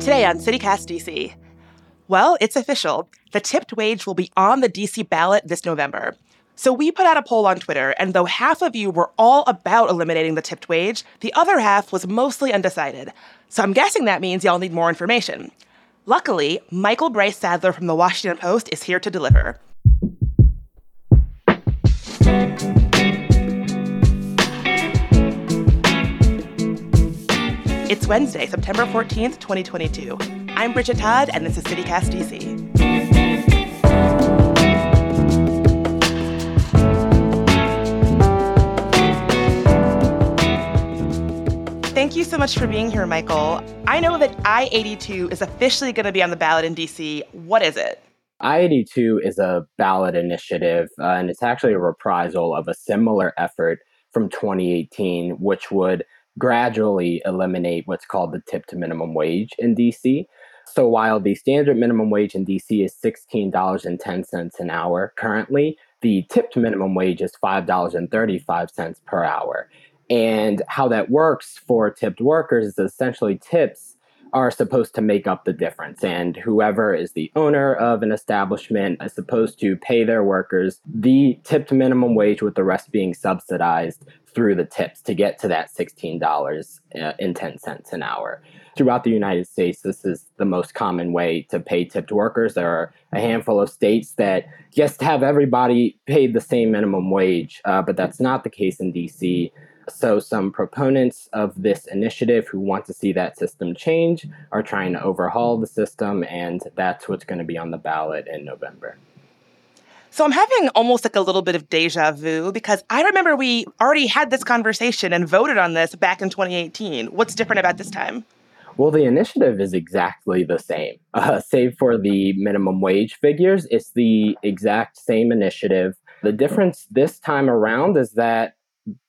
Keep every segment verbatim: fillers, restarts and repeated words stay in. Today on CityCast D C. Well, it's official. The tipped wage will be on the D C ballot this November. So we put out a poll on Twitter, and though half of you were all about eliminating the tipped wage, the other half was mostly undecided. So I'm guessing that means y'all need more information. Luckily, Michael Brice-Saddler from The Washington Post is here to deliver. It's Wednesday, September fourteenth, twenty twenty-two. I'm Bridget Todd, and this is CityCast D C. Thank you so much for being here, Michael. I know that I eighty-two is officially going to be on the ballot in D C. What is it? I eighty-two is a ballot initiative, uh, and it's actually a reprisal of a similar effort from twenty eighteen, which would gradually eliminate what's called the tipped minimum wage in D C. So while the standard minimum wage in D C is sixteen dollars and ten cents an hour currently, the tipped minimum wage is five dollars and thirty-five cents per hour. And how that works for tipped workers is essentially tips are supposed to make up the difference. And whoever is the owner of an establishment is supposed to pay their workers the tipped minimum wage, with the rest being subsidized through the tips to get to that sixteen dollars and ten cents an hour. Throughout the United States, this is the most common way to pay tipped workers. There are a handful of states that just have everybody paid the same minimum wage, uh, but that's not the case in D C. So some proponents of this initiative who want to see that system change are trying to overhaul the system, and that's what's going to be on the ballot in November. So I'm having almost like a little bit of deja vu, because I remember we already had this conversation and voted on this back in twenty eighteen. What's different about this time? Well, the initiative is exactly the same, uh, save for the minimum wage figures. It's the exact same initiative. The difference this time around is that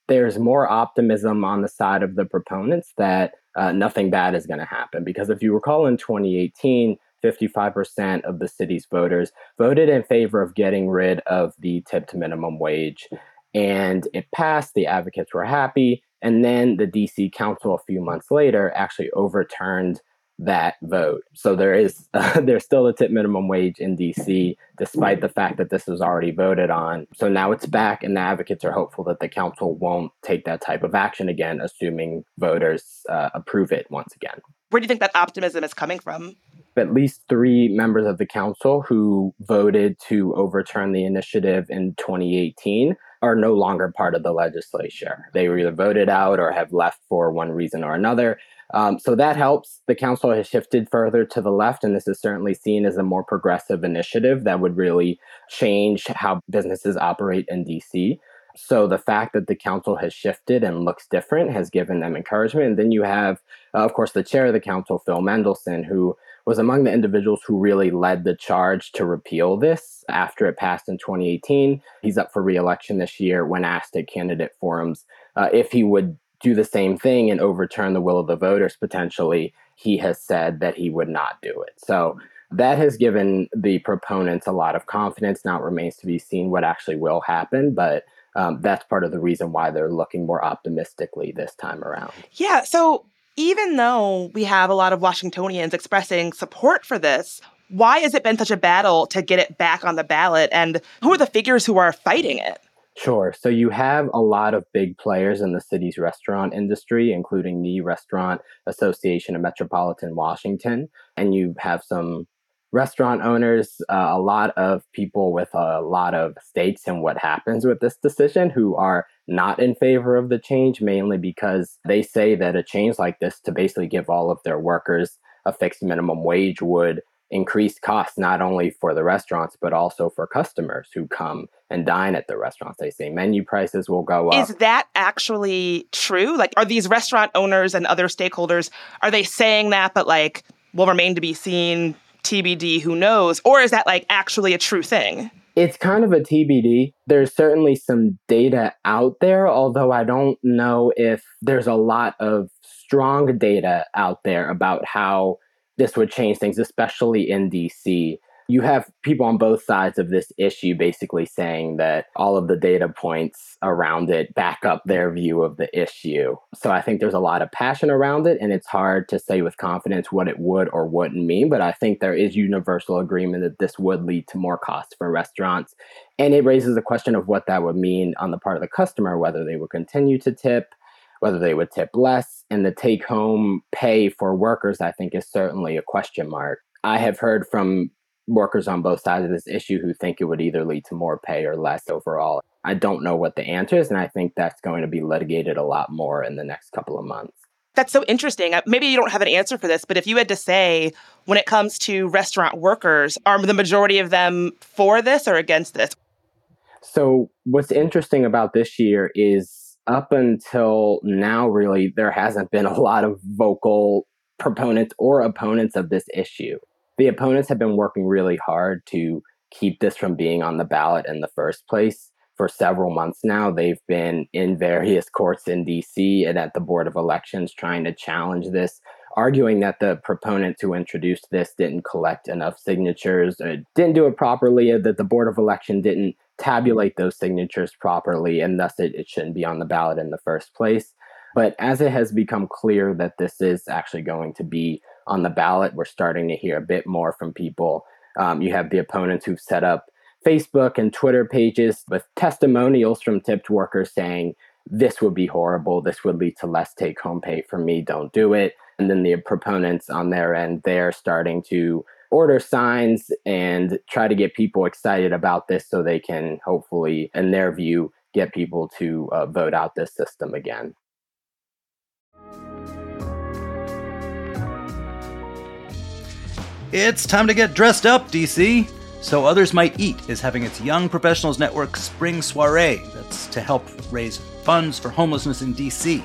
there's more optimism on the side of the proponents that uh, nothing bad is going to happen. Because if you recall, in twenty eighteen, fifty-five percent of the city's voters voted in favor of getting rid of the tipped minimum wage. And it passed. The advocates were happy. And then the D C Council a few months later actually overturned that vote. So there is uh, there's still a tip minimum wage in D C, despite the fact that this was already voted on. So now it's back, and the advocates are hopeful that the council won't take that type of action again, assuming voters uh, approve it once again. Where do you think that optimism is coming from? At least three members of the council who voted to overturn the initiative in twenty eighteen are no longer part of the legislature. They were either voted out or have left for one reason or another. Um, so that helps. The council has shifted further to the left, and this is certainly seen as a more progressive initiative that would really change how businesses operate in D C. So the fact that the council has shifted and looks different has given them encouragement. And then you have, uh, of course, the chair of the council, Phil Mendelson, who was among the individuals who really led the charge to repeal this after it passed in twenty eighteen. He's up for re-election this year. When asked at candidate forums uh, if he would do the same thing and overturn the will of the voters potentially, he has said that he would not do it. So that has given the proponents a lot of confidence. Now it remains to be seen what actually will happen, but um, that's part of the reason why they're looking more optimistically this time around. Yeah, so even though we have a lot of Washingtonians expressing support for this, why has it been such a battle to get it back on the ballot? And who are the figures who are fighting it? Sure. So you have a lot of big players in the city's restaurant industry, including the Restaurant Association of Metropolitan Washington. And you have some restaurant owners, uh, a lot of people with a lot of stakes in what happens with this decision who are not in favor of the change, mainly because they say that a change like this to basically give all of their workers a fixed minimum wage would increase costs not only for the restaurants, but also for customers who come and dine at the restaurants. They say menu prices will go up. Is that actually true? Like, are these restaurant owners and other stakeholders, are they saying that, but like, will remain to be seen, T B D, who knows? Or is that like actually a true thing? It's kind of a T B D. There's certainly some data out there, although I don't know if there's a lot of strong data out there about how this would change things, especially in D C. you have people on both sides of this issue basically saying that all of the data points around it back up their view of the issue. So I think there's a lot of passion around it, and it's hard to say with confidence what it would or wouldn't mean. But I think there is universal agreement that this would lead to more costs for restaurants. And it raises the question of what that would mean on the part of the customer, whether they would continue to tip, whether they would tip less. And the take-home pay for workers, I think, is certainly a question mark. I have heard from workers on both sides of this issue who think it would either lead to more pay or less overall. I don't know what the answer is, and I think that's going to be litigated a lot more in the next couple of months. That's so interesting. Maybe you don't have an answer for this, but if you had to say, when it comes to restaurant workers, are the majority of them for this or against this? So what's interesting about this year is up until now, really, there hasn't been a lot of vocal proponents or opponents of this issue. The opponents have been working really hard to keep this from being on the ballot in the first place for several months now. They've been in various courts in D C and at the Board of Elections trying to challenge this, arguing that the proponents who introduced this didn't collect enough signatures, or didn't do it properly, that the Board of Election didn't tabulate those signatures properly, and thus it, it shouldn't be on the ballot in the first place. But as it has become clear that this is actually going to be on the ballot, we're starting to hear a bit more from people. Um, you have the opponents who've set up Facebook and Twitter pages with testimonials from tipped workers saying, this would be horrible, this would lead to less take-home pay for me, don't do it. And then the proponents on their end, they're starting to order signs and try to get people excited about this so they can hopefully, in their view, get people to uh, vote out this system again. It's time to get dressed up, D C! So Others Might Eat is having its Young Professionals Network Spring Soiree that's to help raise funds for homelessness in D C.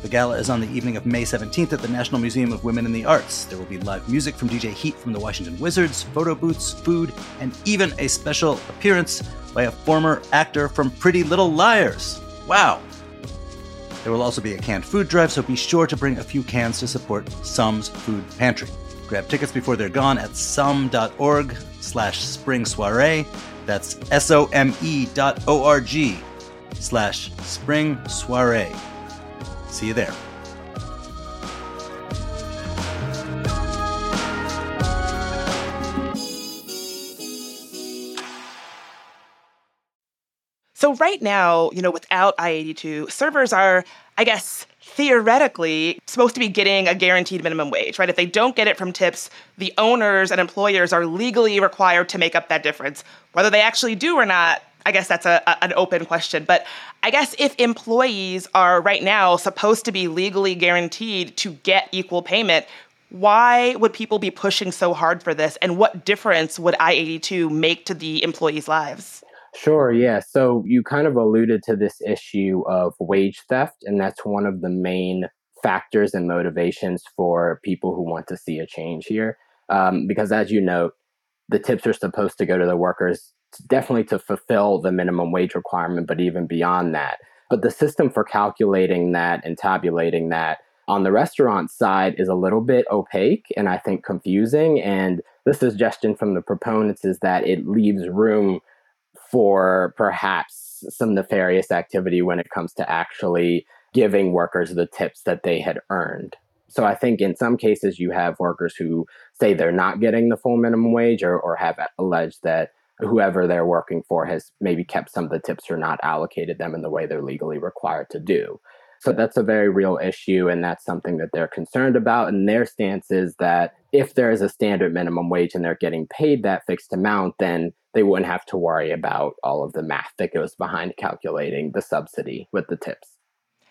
The gala is on the evening of May seventeenth at the National Museum of Women in the Arts. There will be live music from D J Heat from the Washington Wizards, photo booths, food, and even a special appearance by a former actor from Pretty Little Liars. Wow! There will also be a canned food drive, so be sure to bring a few cans to support Sum's Food Pantry. Grab tickets before they're gone at some.org slash spring soiree. That's S-O-M-E dot O-R-G slash spring soiree. See you there. So right now, you know, without I eighty-two, servers are, I guess, theoretically supposed to be getting a guaranteed minimum wage, right? If they don't get it from tips, the owners and employers are legally required to make up that difference. Whether they actually do or not, I guess that's a, a, an open question. But I guess if employees are right now supposed to be legally guaranteed to get equal payment, why would people be pushing so hard for this? And what difference would I eighty-two make to the employees' lives? Sure, yeah. So you kind of alluded to this issue of wage theft, and that's one of the main factors and motivations for people who want to see a change here. Um, because as you know, the tips are supposed to go to the workers, definitely to fulfill the minimum wage requirement, but even beyond that. But the system for calculating that and tabulating that on the restaurant side is a little bit opaque and I think confusing. And the suggestion from the proponents is that it leaves room for perhaps some nefarious activity when it comes to actually giving workers the tips that they had earned. So I think in some cases you have workers who say they're not getting the full minimum wage or, or have alleged that whoever they're working for has maybe kept some of the tips or not allocated them in the way they're legally required to do. So that's a very real issue, and that's something that they're concerned about. And their stance is that if there is a standard minimum wage and they're getting paid that fixed amount, then they wouldn't have to worry about all of the math that goes behind calculating the subsidy with the tips.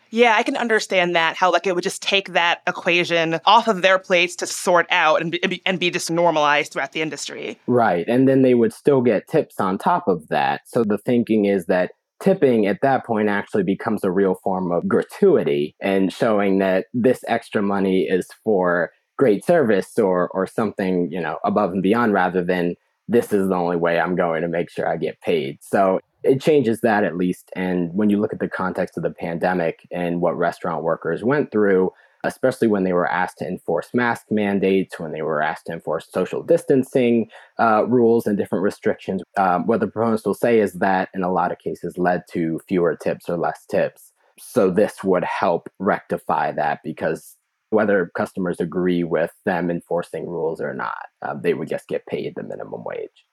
Yeah, I can understand that, how like it would just take that equation off of their plates to sort out and be, and be just normalized throughout the industry. Right. And then they would still get tips on top of that. So the thinking is that tipping at that point actually becomes a real form of gratuity and showing that this extra money is for great service or or something, you know, above and beyond, rather than this is the only way I'm going to make sure I get paid. So it changes that at least. And when you look at the context of the pandemic and what restaurant workers went through, especially when they were asked to enforce mask mandates, when they were asked to enforce social distancing uh, rules and different restrictions. Um, what the proponents will say is that in a lot of cases led to fewer tips or less tips. So this would help rectify that, because whether customers agree with them enforcing rules or not, uh, they would just get paid the minimum wage.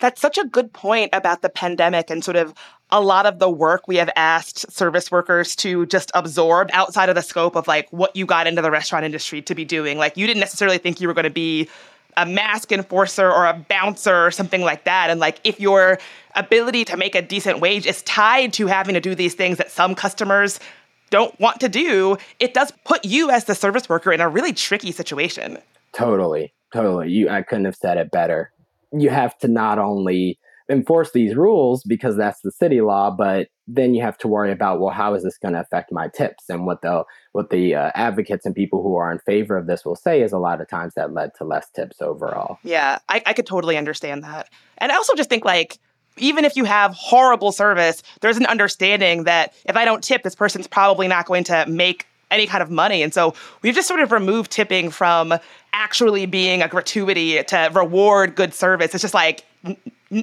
That's such a good point about the pandemic and sort of a lot of the work we have asked service workers to just absorb outside of the scope of like what you got into the restaurant industry to be doing. Like you didn't necessarily think you were going to be a mask enforcer or a bouncer or something like that. And like if your ability to make a decent wage is tied to having to do these things that some customers don't want to do, it does put you as the service worker in a really tricky situation. Totally, totally. You, I couldn't have said it better. You have to not only enforce these rules because that's the city law, but then you have to worry about, well, how is this going to affect my tips? And what the what the uh, advocates and people who are in favor of this will say is a lot of times that led to less tips overall. Yeah, I, I could totally understand that. And I also just think like, even if you have horrible service, there's an understanding that if I don't tip, this person's probably not going to make any kind of money. And so we've just sort of removed tipping from actually being a gratuity to reward good service. It's just like, n-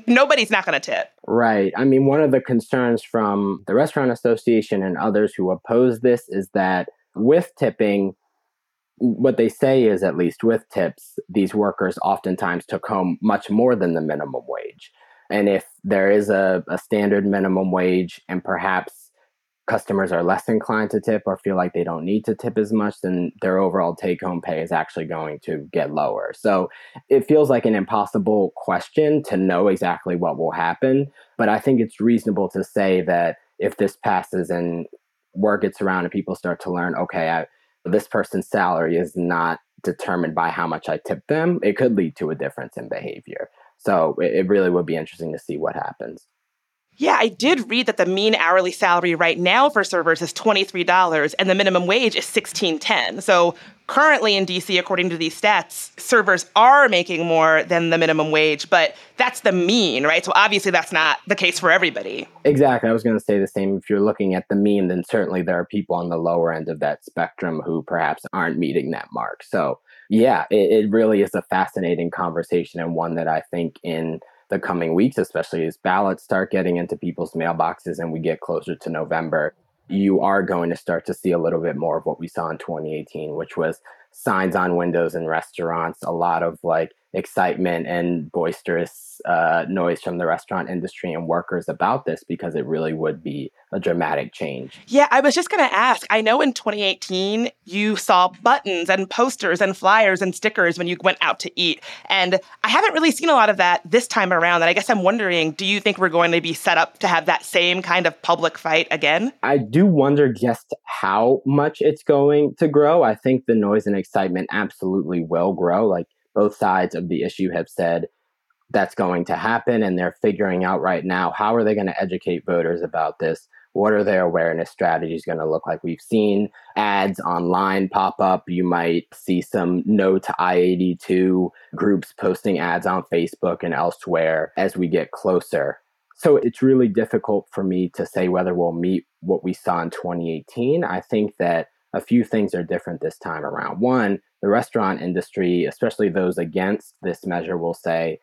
nobody's not going to tip. Right. I mean, one of the concerns from the Restaurant Association and others who oppose this is that with tipping, what they say is, at least with tips, these workers oftentimes took home much more than the minimum wage. And if there is a, a standard minimum wage and perhaps customers are less inclined to tip or feel like they don't need to tip as much, then their overall take-home pay is actually going to get lower. So it feels like an impossible question to know exactly what will happen. But I think it's reasonable to say that if this passes and word gets around and people start to learn, okay, I, this person's salary is not determined by how much I tip them, it could lead to a difference in behavior. So it really would be interesting to see what happens. Yeah, I did read that the mean hourly salary right now for servers is twenty-three dollars and the minimum wage is sixteen dollars and ten cents. So currently in D C, according to these stats, servers are making more than the minimum wage, but that's the mean, right? So obviously that's not the case for everybody. Exactly. I was going to say the same. If you're looking at the mean, then certainly there are people on the lower end of that spectrum who perhaps aren't meeting that mark. So yeah, it, it really is a fascinating conversation, and one that I think in the coming weeks, especially as ballots start getting into people's mailboxes and we get closer to November, you are going to start to see a little bit more of what we saw in twenty eighteen, which was signs on windows in restaurants, a lot of like excitement and boisterous uh, noise from the restaurant industry and workers about this, because it really would be a dramatic change. Yeah, I was just going to ask, I know in twenty eighteen, you saw buttons and posters and flyers and stickers when you went out to eat. And I haven't really seen a lot of that this time around. And I guess I'm wondering, do you think we're going to be set up to have that same kind of public fight again? I do wonder just how much it's going to grow. I think the noise and excitement absolutely will grow. Like, both sides of the issue have said that's going to happen, and they're figuring out right now, how are they going to educate voters about this? What are their awareness strategies going to look like? We've seen ads online pop up. You might see some no to I eighty-two groups posting ads on Facebook and elsewhere as we get closer. So it's really difficult for me to say whether we'll meet what we saw in twenty eighteen. I think that a few things are different this time around. One, the restaurant industry, especially those against this measure, will say,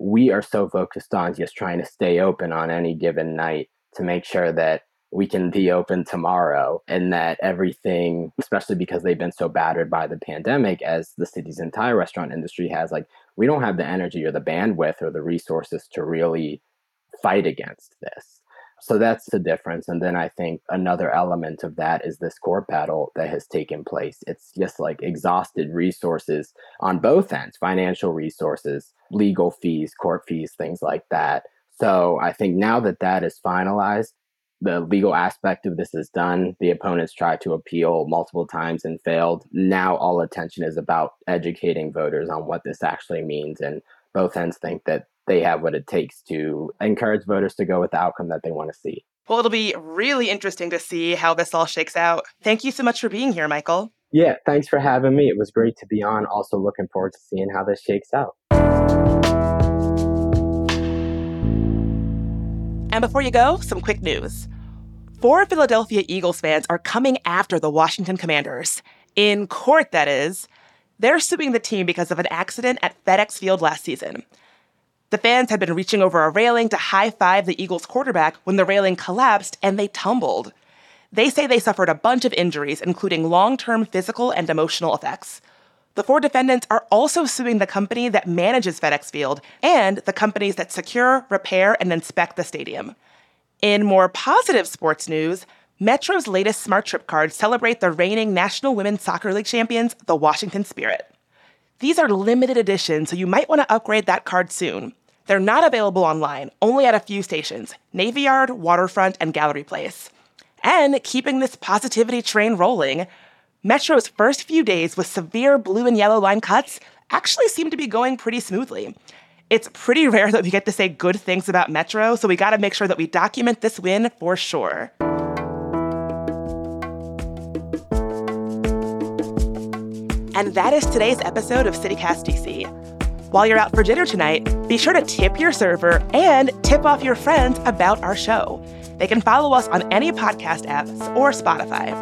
we are so focused on just trying to stay open on any given night to make sure that we can be open tomorrow, and that everything, especially because they've been so battered by the pandemic, as the city's entire restaurant industry has, like, we don't have the energy or the bandwidth or the resources to really fight against this. So that's the difference. And then I think another element of that is this court battle that has taken place. It's just like exhausted resources on both ends, financial resources, legal fees, court fees, things like that. So I think now that that is finalized, the legal aspect of this is done. The opponents tried to appeal multiple times and failed. Now all attention is about educating voters on what this actually means. And both ends think that they have what it takes to encourage voters to go with the outcome that they want to see. Well, it'll be really interesting to see how this all shakes out. Thank you so much for being here, Michael. Yeah, thanks for having me. It was great to be on. Also looking forward to seeing how this shakes out. And before you go, some quick news. Four Philadelphia Eagles fans are coming after the Washington Commanders. in court, that is, they're suing the team because of an accident at FedEx Field last season. The fans had been reaching over a railing to high-five the Eagles quarterback when the railing collapsed and they tumbled. They say they suffered a bunch of injuries, including long-term physical and emotional effects. The four defendants are also suing the company that manages FedEx Field and the companies that secure, repair, and inspect the stadium. In more positive sports news, Metro's latest SmartTrip cards celebrate the reigning National Women's Soccer League champions, the Washington Spirit. These are limited edition, so you might want to upgrade that card soon. They're not available online, only at a few stations, Navy Yard, Waterfront, and Gallery Place. And keeping this positivity train rolling, Metro's first few days with severe blue and yellow line cuts actually seem to be going pretty smoothly. It's pretty rare that we get to say good things about Metro, so we gotta make sure that we document this win for sure. And that is today's episode of CityCast D C. While you're out for dinner tonight, be sure to tip your server and tip off your friends about our show. They can follow us on any podcast apps or Spotify.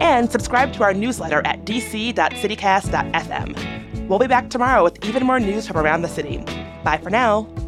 And subscribe to our newsletter at d c dot citycast dot f m. We'll be back tomorrow with even more news from around the city. Bye for now.